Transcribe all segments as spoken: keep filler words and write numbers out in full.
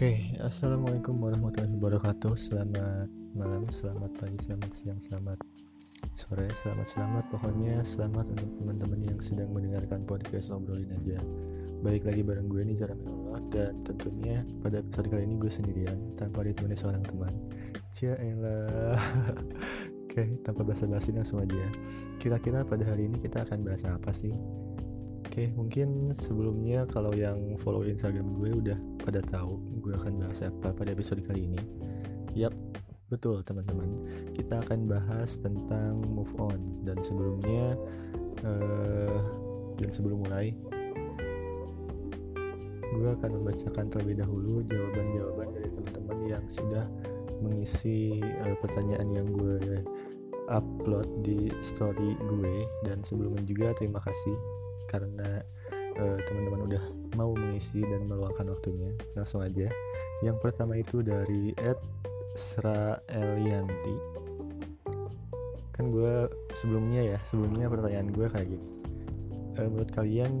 Oke, okay. Assalamualaikum warahmatullahi wabarakatuh. Selamat malam, selamat pagi, selamat siang, selamat sore, selamat-selamat. Pokoknya selamat untuk teman-teman yang sedang mendengarkan podcast Obrolin Aja. Baik, lagi bareng gue nih, Jaramillah. Dan tentunya pada episode kali ini gue sendirian, tanpa ditemani seorang teman. Ciaelah. Oke, okay, tanpa basa-basi langsung aja. Kira-kira pada hari ini kita akan bahas apa sih? Oke, okay, mungkin sebelumnya kalau yang follow Instagram gue udah pada tahu gue akan bahas apa pada episode kali ini. Yap, betul teman-teman. Kita akan bahas tentang move on. Dan sebelumnya, uh, dan sebelum mulai, gue akan membacakan terlebih dahulu jawaban-jawaban dari teman-teman yang sudah mengisi uh, pertanyaan yang gue upload di story gue. Dan sebelumnya juga terima kasih karena uh, teman-teman udah mau mengisi dan meluangkan waktunya. Langsung aja. Yang pertama itu dari et sraelianti. Kan gue sebelumnya ya, sebelumnya pertanyaan gue kayak gini, uh, menurut kalian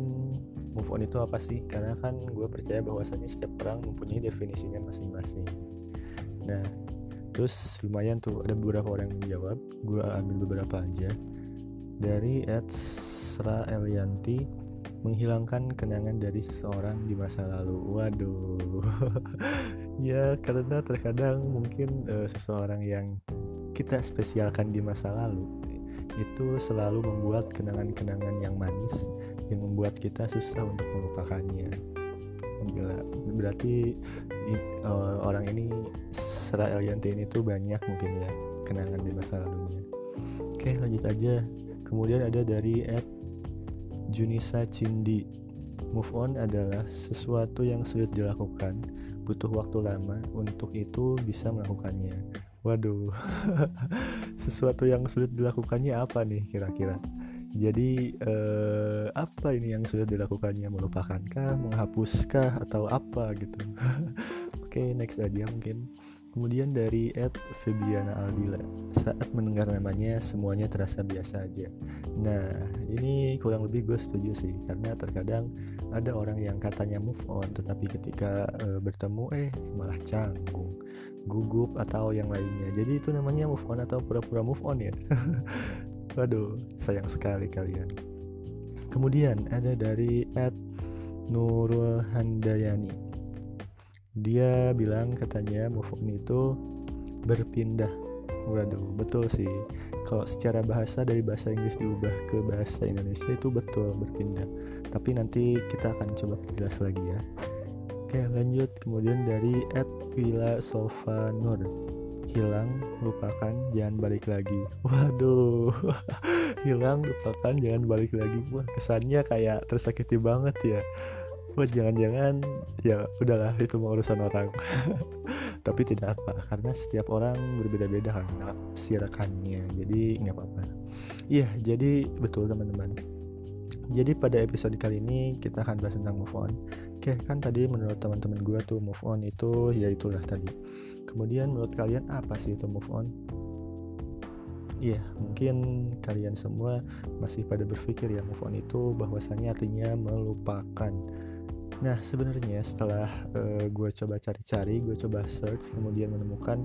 move on itu apa sih? Karena kan gue percaya bahwasannya setiap orang mempunyai definisinya masing-masing. Nah, terus lumayan tuh ada beberapa orang yang menjawab. Gue ambil beberapa aja. Dari ads Sra Elianti, menghilangkan kenangan dari seseorang di masa lalu. Waduh. Ya, karena terkadang mungkin uh, seseorang yang kita spesialkan di masa lalu itu selalu membuat kenangan-kenangan yang manis yang membuat kita susah untuk melupakannya. Gila. Berarti uh, orang ini, Sra Elianti ini tuh banyak mungkin ya kenangan di masa lalunya. Oke, lanjut aja. Kemudian ada dari at Junisa Cindi. Move on adalah sesuatu yang sulit dilakukan, butuh waktu lama untuk itu bisa melakukannya. Waduh. Sesuatu yang sulit dilakukannya apa nih kira-kira? Jadi eh, apa ini yang sulit dilakukannya? Melupakankah, menghapuskah, atau apa gitu? Oke, okay, next aja mungkin. Kemudian dari at Febiana Aldila, saat mendengar namanya semuanya terasa biasa aja. Nah, ini kurang lebih gue setuju sih, karena terkadang ada orang yang katanya move on, tetapi ketika e, bertemu eh malah canggung, gugup, atau yang lainnya. Jadi itu namanya move on atau pura-pura move on ya. Waduh, sayang sekali kalian. Kemudian ada dari at Nurul Handayani. Dia bilang katanya move on itu berpindah. Waduh, betul sih. Kalau secara bahasa dari bahasa Inggris diubah ke bahasa Indonesia itu betul berpindah. Tapi nanti kita akan coba jelas lagi ya. Oke, lanjut. Kemudian dari et wila sofa nur. Hilang, lupakan, jangan balik lagi. Waduh. Hilang, lupakan, jangan balik lagi. Wah, kesannya kayak tersakiti banget ya. Wah, jangan-jangan ya udahlah, itu mau urusan orang. Tapi tidak apa, karena setiap orang berbeda-beda kan nafsirakannya, jadi nggak apa-apa. Iya, jadi betul teman-teman. Jadi pada episode kali ini kita akan bahas tentang move on. Oke, kan tadi menurut teman-teman gue tuh move on itu ya itulah tadi. Kemudian menurut kalian apa sih itu move on? Iya, yeah, mungkin kalian semua masih pada berpikir ya move on itu bahwasannya artinya melupakan. Nah, sebenarnya setelah uh, gue coba cari-cari, gue coba search, kemudian menemukan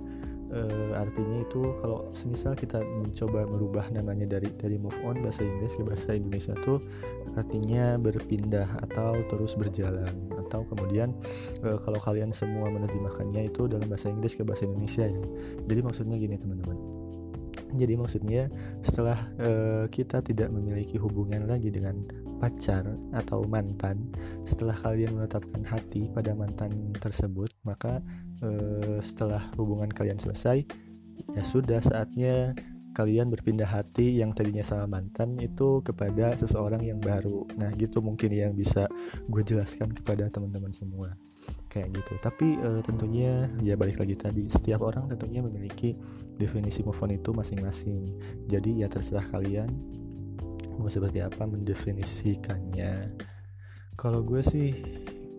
uh, artinya itu kalau semisal kita mencoba merubah namanya dari dari move on bahasa Inggris ke bahasa Indonesia tuh artinya berpindah atau terus berjalan, atau kemudian uh, kalau kalian semua menerjemahkannya itu dalam bahasa Inggris ke bahasa Indonesia ya. Jadi maksudnya gini teman-teman. Jadi maksudnya setelah uh, kita tidak memiliki hubungan lagi dengan pacar atau mantan, setelah kalian menetapkan hati pada mantan tersebut, maka eh, setelah hubungan kalian selesai, ya sudah saatnya kalian berpindah hati yang tadinya sama mantan itu kepada seseorang yang baru. Nah, gitu mungkin yang bisa gue jelaskan kepada teman-teman semua. Kayak gitu. Tapi eh, tentunya ya balik lagi tadi, setiap orang tentunya memiliki definisi move on itu masing-masing. Jadi ya terserah kalian mau seperti apa mendefinisikannya. Kalau gue sih,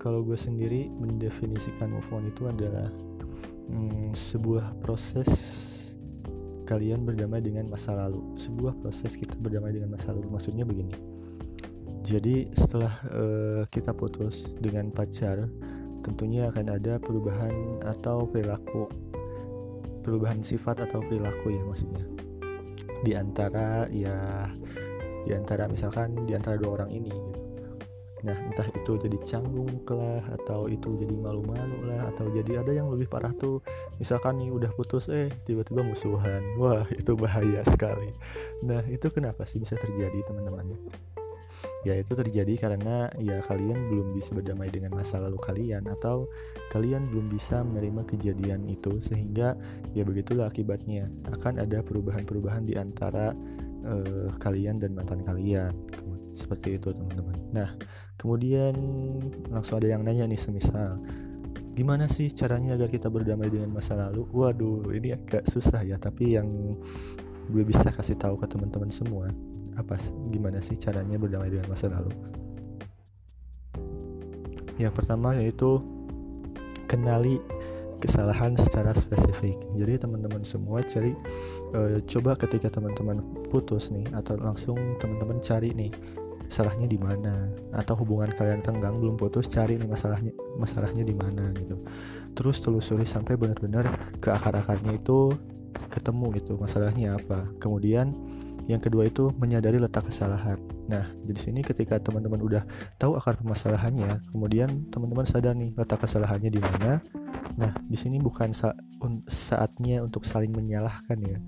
kalau gue sendiri mendefinisikan move on itu adalah hmm, sebuah proses kalian berdamai dengan masa lalu. Sebuah proses kita berdamai dengan masa lalu. Maksudnya begini. Jadi setelah uh, kita putus dengan pacar, tentunya akan ada perubahan atau perilaku, perubahan sifat atau perilaku ya maksudnya. Di antara ya di antara misalkan di antara dua orang ini gitu. Nah, entah itu jadi canggung lah, atau itu jadi malu-malu lah, atau jadi ada yang lebih parah tuh, misalkan nih udah putus eh tiba-tiba musuhan. Wah, itu bahaya sekali. Nah, itu kenapa sih bisa terjadi, teman-teman? Ya, itu terjadi karena ya kalian belum bisa berdamai dengan masa lalu kalian, atau kalian belum bisa menerima kejadian itu, sehingga ya begitulah akibatnya. Akan ada perubahan-perubahan di antara eh, kalian dan mantan kalian. Seperti itu, teman-teman. Nah, kemudian langsung ada yang nanya nih, semisal gimana sih caranya agar kita berdamai dengan masa lalu? Waduh, ini agak susah ya, tapi yang gue bisa kasih tahu ke teman-teman semua, apa gimana sih caranya berdamai dengan masa lalu? Yang pertama yaitu kenali kesalahan secara spesifik. Jadi teman-teman semua cari e, coba ketika teman-teman putus nih, atau langsung teman-teman cari nih salahnya di mana, atau hubungan kalian renggang belum putus, cari nih masalahnya masalahnya di mana gitu. Terus telusuri sampai benar-benar ke akar-akarnya itu ketemu gitu masalahnya apa. Kemudian yang kedua itu menyadari letak kesalahan. Nah, di sini ketika teman-teman udah tahu akar permasalahannya, kemudian teman-teman sadar nih letak kesalahannya di mana. Nah, di sini bukan sa- un- saatnya untuk saling menyalahkan ya.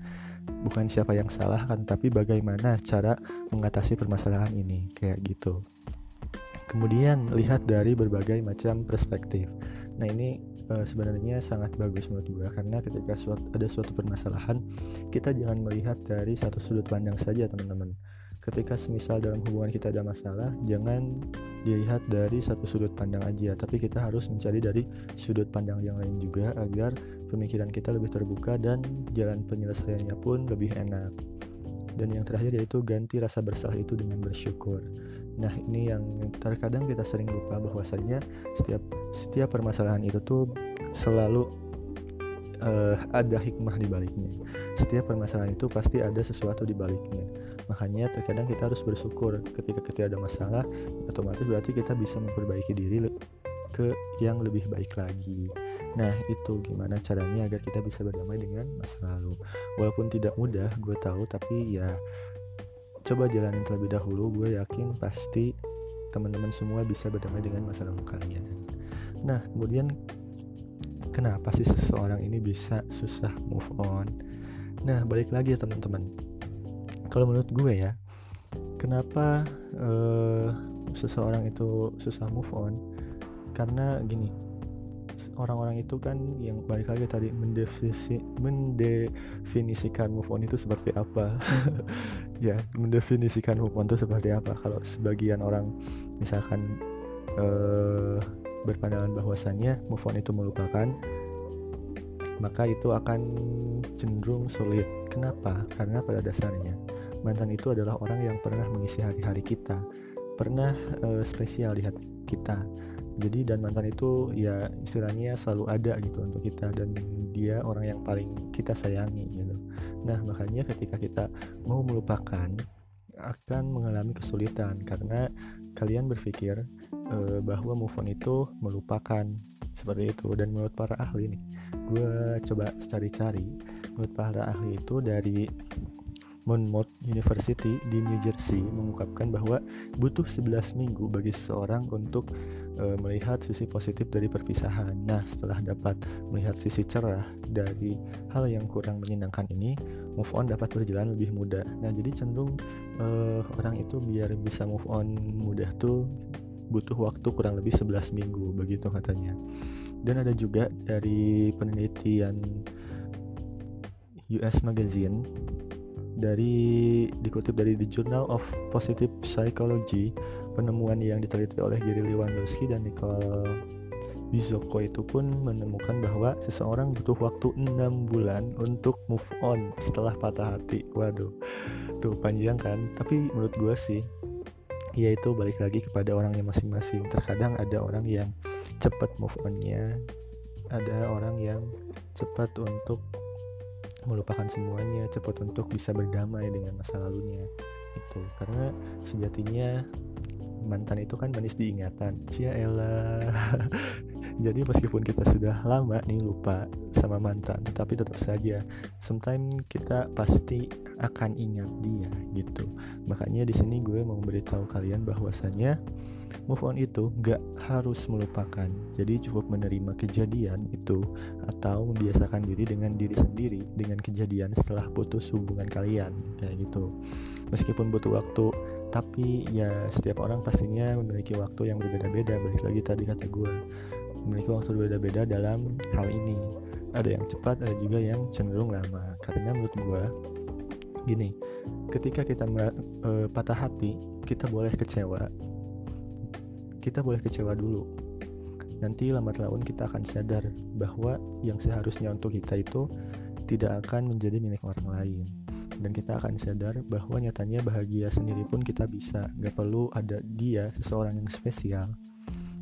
Bukan siapa yang salah kan, tapi bagaimana cara mengatasi permasalahan ini, kayak gitu. Kemudian lihat dari berbagai macam perspektif. Nah, ini e, sebenarnya sangat bagus menurut gue, karena ketika suatu, ada suatu permasalahan, kita jangan melihat dari satu sudut pandang saja, teman-teman. Ketika semisal dalam hubungan kita ada masalah, jangan dilihat dari satu sudut pandang aja, tapi kita harus mencari dari sudut pandang yang lain juga, agar pemikiran kita lebih terbuka dan jalan penyelesaiannya pun lebih enak. Dan yang terakhir yaitu ganti rasa bersalah itu dengan bersyukur. Nah, ini yang terkadang kita sering lupa, bahwasanya setiap setiap permasalahan itu tuh selalu uh, ada hikmah di baliknya. Setiap permasalahan itu pasti ada sesuatu di baliknya. Makanya terkadang kita harus bersyukur ketika kita ada masalah, otomatis berarti kita bisa memperbaiki diri ke yang lebih baik lagi. Nah, itu gimana caranya agar kita bisa berdamai dengan masa lalu. Walaupun tidak mudah, gue tahu, tapi ya coba jalanin terlebih dahulu. Gue yakin pasti teman-teman semua bisa berdamai dengan masa lalu kalian. Nah, kemudian kenapa sih seseorang ini bisa susah move on? Nah, balik lagi ya teman-teman. Kalau menurut gue ya, kenapa uh, seseorang itu susah move on? Karena gini, orang-orang itu kan yang balik lagi tadi mendefinisi, mendefinisikan move on itu seperti apa. Ya, mendefinisikan move on itu seperti apa. Kalau sebagian orang misalkan eh, berpandangan bahwasannya move on itu melupakan, maka itu akan cenderung sulit. Kenapa? Karena pada dasarnya mantan itu adalah orang yang pernah mengisi hari-hari kita, pernah eh, spesial di hati kita. Jadi dan mantan itu ya istilahnya selalu ada gitu untuk kita, dan dia orang yang paling kita sayangi gitu. Nah, makanya ketika kita mau melupakan akan mengalami kesulitan, karena kalian berpikir e, bahwa move on itu melupakan, seperti itu. Dan menurut para ahli nih, gue coba cari-cari, menurut para ahli itu dari Monmouth University di New Jersey mengungkapkan bahwa butuh sebelas minggu bagi seseorang untuk e, melihat sisi positif dari perpisahan. Nah, setelah dapat melihat sisi cerah dari hal yang kurang menyenangkan ini, move on dapat berjalan lebih mudah. Nah, jadi cenderung e, orang itu biar bisa move on mudah tuh butuh waktu kurang lebih sebelas minggu, begitu katanya. Dan ada juga dari penelitian U S Magazine, dari dikutip dari The Journal of Positive Psychology, penemuan yang diteliti oleh Giri Lewandowski dan Nicole Bizoko itu pun menemukan bahwa seseorang butuh waktu enam bulan untuk move on setelah patah hati. Waduh, tuh panjang kan? Tapi menurut gue sih, yaitu balik lagi kepada orangnya masing-masing. Terkadang ada orang yang cepat move on-nya, ada orang yang cepat untuk melupakan semuanya, cepat untuk bisa berdamai dengan masa lalunya itu. Karena sejatinya mantan itu kan manis diingatan, ciaelah. Jadi meskipun kita sudah lama nih lupa sama mantan, tapi tetap saja sometimes kita pasti akan ingat dia gitu. Makanya di sini gue mau memberitahu kalian bahwasannya move on itu gak harus melupakan. Jadi cukup menerima kejadian itu atau membiasakan diri dengan diri sendiri dengan kejadian setelah putus hubungan kalian kayak gitu. Meskipun butuh waktu, tapi ya setiap orang pastinya memiliki waktu yang berbeda-beda. Balik lagi tadi kata gue, memiliki waktu berbeda-beda dalam hal ini. Ada yang cepat, ada juga yang cenderung lama. Karena menurut gue gini, ketika kita e, patah hati, kita boleh kecewa. Kita boleh kecewa dulu. Nanti lambat laun kita akan sadar bahwa yang seharusnya untuk kita itu tidak akan menjadi milik orang lain. Dan kita akan sadar bahwa nyatanya bahagia sendiri pun kita bisa. Gak perlu ada dia, seseorang yang spesial,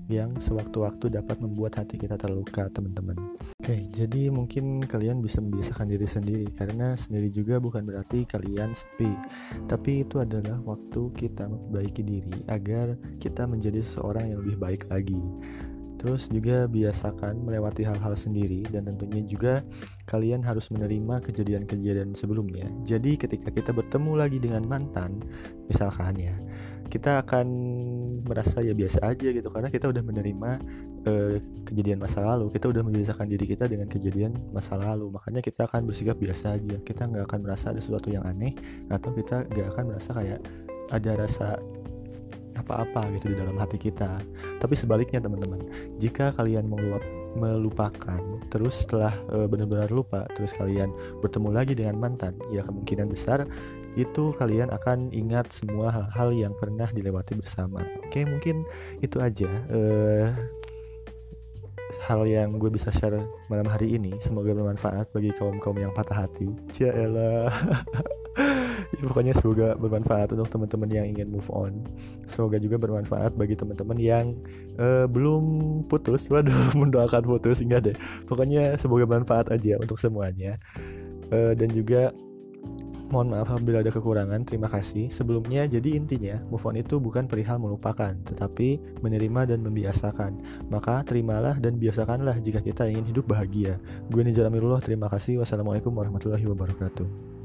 yang sewaktu-waktu dapat membuat hati kita terluka, teman-teman. Oke, jadi mungkin kalian bisa membiasakan diri sendiri. Karena sendiri juga bukan berarti kalian sepi, tapi itu adalah waktu kita memperbaiki diri agar kita menjadi seseorang yang lebih baik lagi. Terus juga biasakan melewati hal-hal sendiri, dan tentunya juga kalian harus menerima kejadian-kejadian sebelumnya. Jadi ketika kita bertemu lagi dengan mantan, misalkan ya, kita akan merasa ya biasa aja gitu, karena kita udah menerima eh, kejadian masa lalu. Kita udah membiasakan diri kita dengan kejadian masa lalu. Makanya kita akan bersikap biasa aja. Kita gak akan merasa ada sesuatu yang aneh, atau kita gak akan merasa kayak ada rasa apa-apa gitu di dalam hati kita. Tapi sebaliknya teman-teman, jika kalian melupakan, terus setelah e, benar-benar lupa, terus kalian bertemu lagi dengan mantan, ya kemungkinan besar itu kalian akan ingat semua hal-hal yang pernah dilewati bersama. Oke, mungkin itu aja e, hal yang gue bisa share malam hari ini. Semoga bermanfaat bagi kaum-kaum yang patah hati. Cialah. Ya, pokoknya semoga bermanfaat untuk teman-teman yang ingin move on. Semoga juga bermanfaat bagi teman-teman yang uh, belum putus. Waduh, mendoakan putus, enggak deh. Pokoknya semoga bermanfaat aja untuk semuanya. uh, Dan juga mohon maaf apabila ada kekurangan. Terima kasih sebelumnya. Jadi intinya move on itu bukan perihal melupakan, tetapi menerima dan membiasakan. Maka terimalah dan biasakanlah jika kita ingin hidup bahagia. Gue Nizar Amirullah, terima kasih. Wassalamualaikum warahmatullahi wabarakatuh.